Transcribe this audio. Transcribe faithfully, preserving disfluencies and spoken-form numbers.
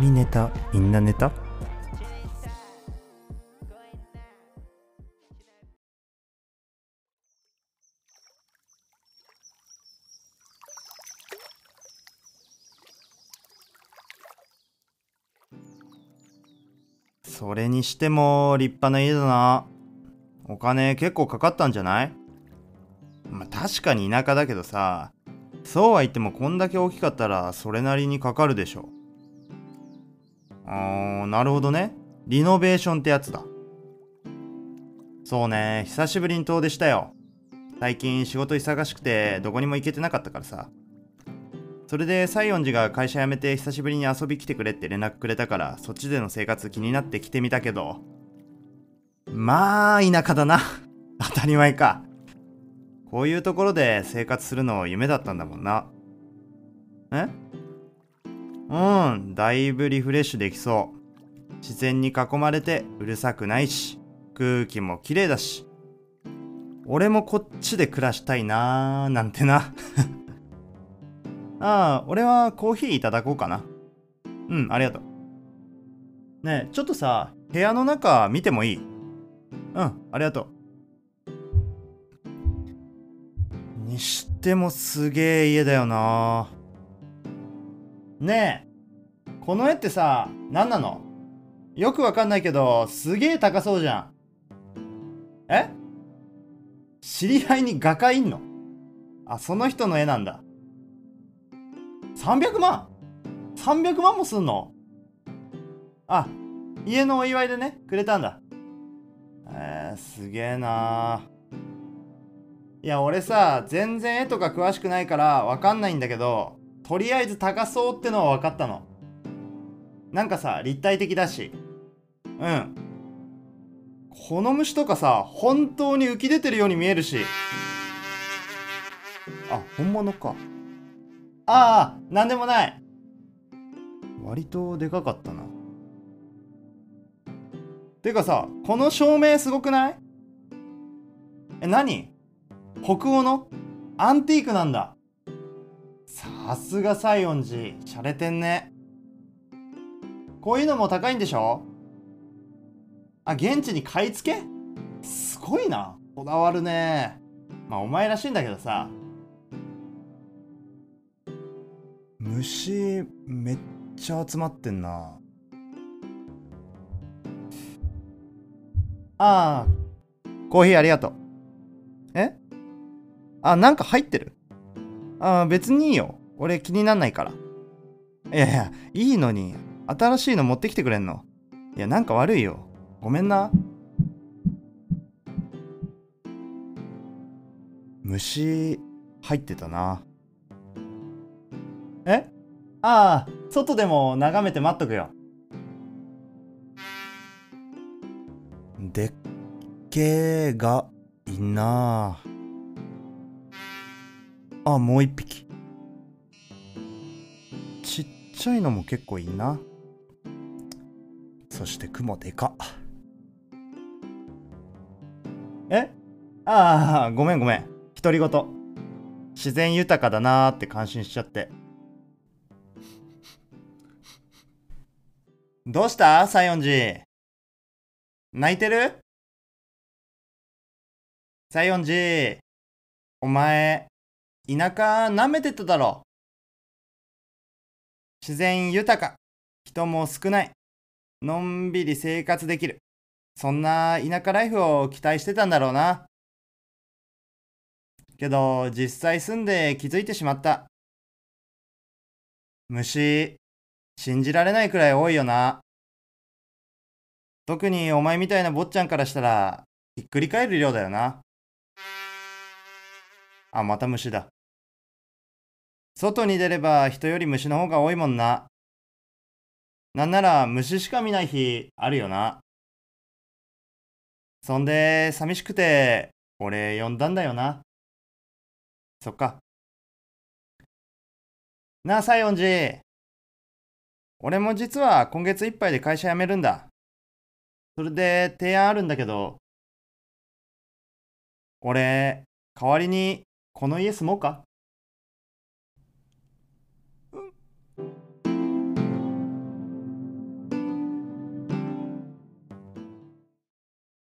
みネタ、みんなネタ。それにしても立派な家だな。お金結構かかったんじゃない？まあ確かに田舎だけどさ、そうは言ってもこんだけ大きかったらそれなりにかかるでしょ。あー、なるほどね。リノベーションってやつだ。そうね、久しぶりに遠出したよ。最近仕事忙しくてどこにも行けてなかったからさ。それで西園寺が会社辞めて久しぶりに遊び来てくれって連絡くれたから、そっちでの生活気になって来てみたけど、まあ田舎だな。当たり前か。こういうところで生活するの夢だったんだもんな。え？うん、だいぶリフレッシュできそう。自然に囲まれてうるさくないし、空気も綺麗だし。俺もこっちで暮らしたいなーなんてな。ああ、俺はコーヒーいただこうかな。うん、ありがとう。ねえ、ちょっとさ、部屋の中見てもいい？うん、ありがとう。にしてもすげえ家だよな。ねえ、この絵ってさ、何なの？よくわかんないけど、すげえ高そうじゃん。え？知り合いに画家いんの？あ、その人の絵なんだ。さんびゃくまん ?さんびゃく 万もすんの？あ、家のお祝いでね、くれたんだ。えー、すげえな。いや俺さ、全然絵とか詳しくないからわかんないんだけど、とりあえず高そうってのは分かったの。なんかさ、立体的だし。うん、この虫とかさ、本当に浮き出てるように見えるし。あ、本物か。ああ、なんでもない。割とでかかったな。てかさ、この照明すごくない？え、何？北欧のアンティークなんだ。さすが西園寺、しゃれてんね。こういうのも高いんでしょ？あ、現地に買い付け？すごいな、こだわるね。まあお前らしいんだけどさ。虫めっちゃ集まってんな。ああ、コーヒーありがとう。え？あ、なんか入ってる？あ、別にいいよ。俺気になんないから。いやいや、いいのに。新しいの持ってきてくれんの？いや、なんか悪いよ。ごめんな。虫、入ってたな。え？ああ、外でも眺めて待っとくよ。でっけえがいいなあ。あ、もう一匹。ちっちゃいのも結構いいな。そして雲でか。え？ああ、ごめんごめん。独り言。自然豊かだなーって感心しちゃって。どうした？西園寺。泣いてる？西園寺。お前。田舎なめてただろ。自然豊か、人も少ない、のんびり生活できる、そんな田舎ライフを期待してたんだろうな。けど実際住んで気づいてしまった。虫、信じられないくらい多いよな。特にお前みたいな坊ちゃんからしたらひっくり返る量だよな。あ、また虫だ。外に出れば人より虫の方が多いもんな。なんなら虫しか見ない日あるよな。そんで寂しくて俺呼んだんだよな。そっか。なあ西園寺。俺も実は今月いっぱいで会社辞めるんだ。それで提案あるんだけど、俺代わりにこの家住もうか？